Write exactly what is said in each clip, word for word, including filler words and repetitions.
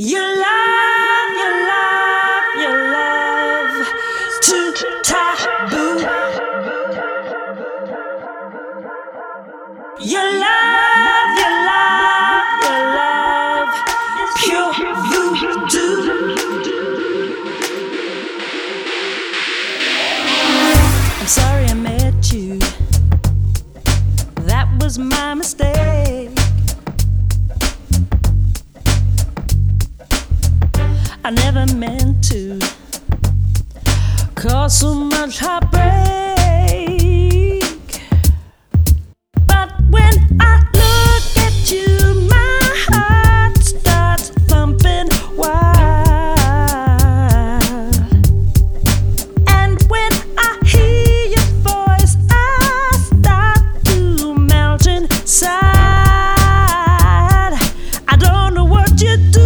You love, you love, you love to taboo. You love, you love, you love pure voodoo. I'm sorry I met you. That was my mistake. I never meant to cause so much heartbreak. But when I look at you, my heart starts thumping wild. And when I hear your voice, I start to melt inside. I don't know what you do.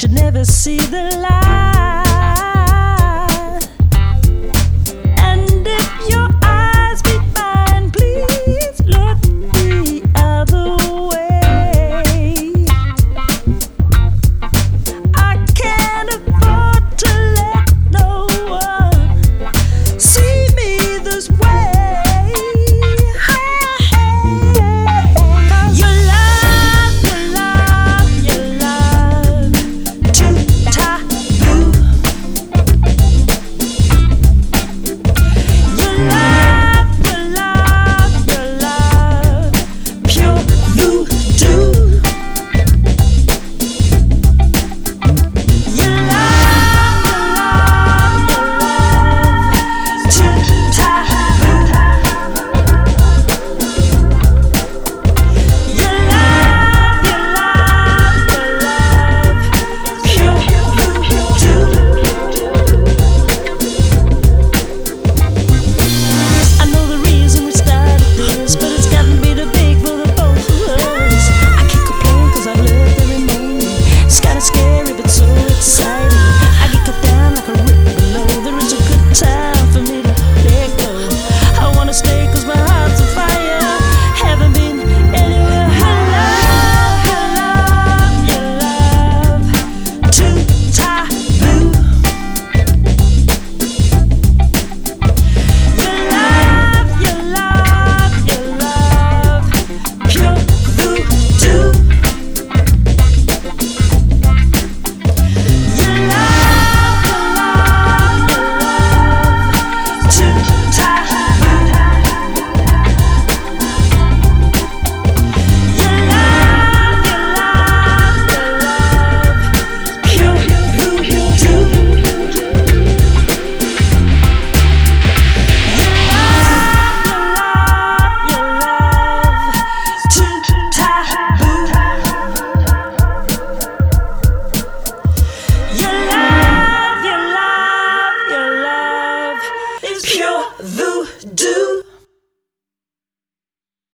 Should never see the light. And if your eyes be mine, please look the other way. I can't afford to let no one see me this way. Pure voodoo.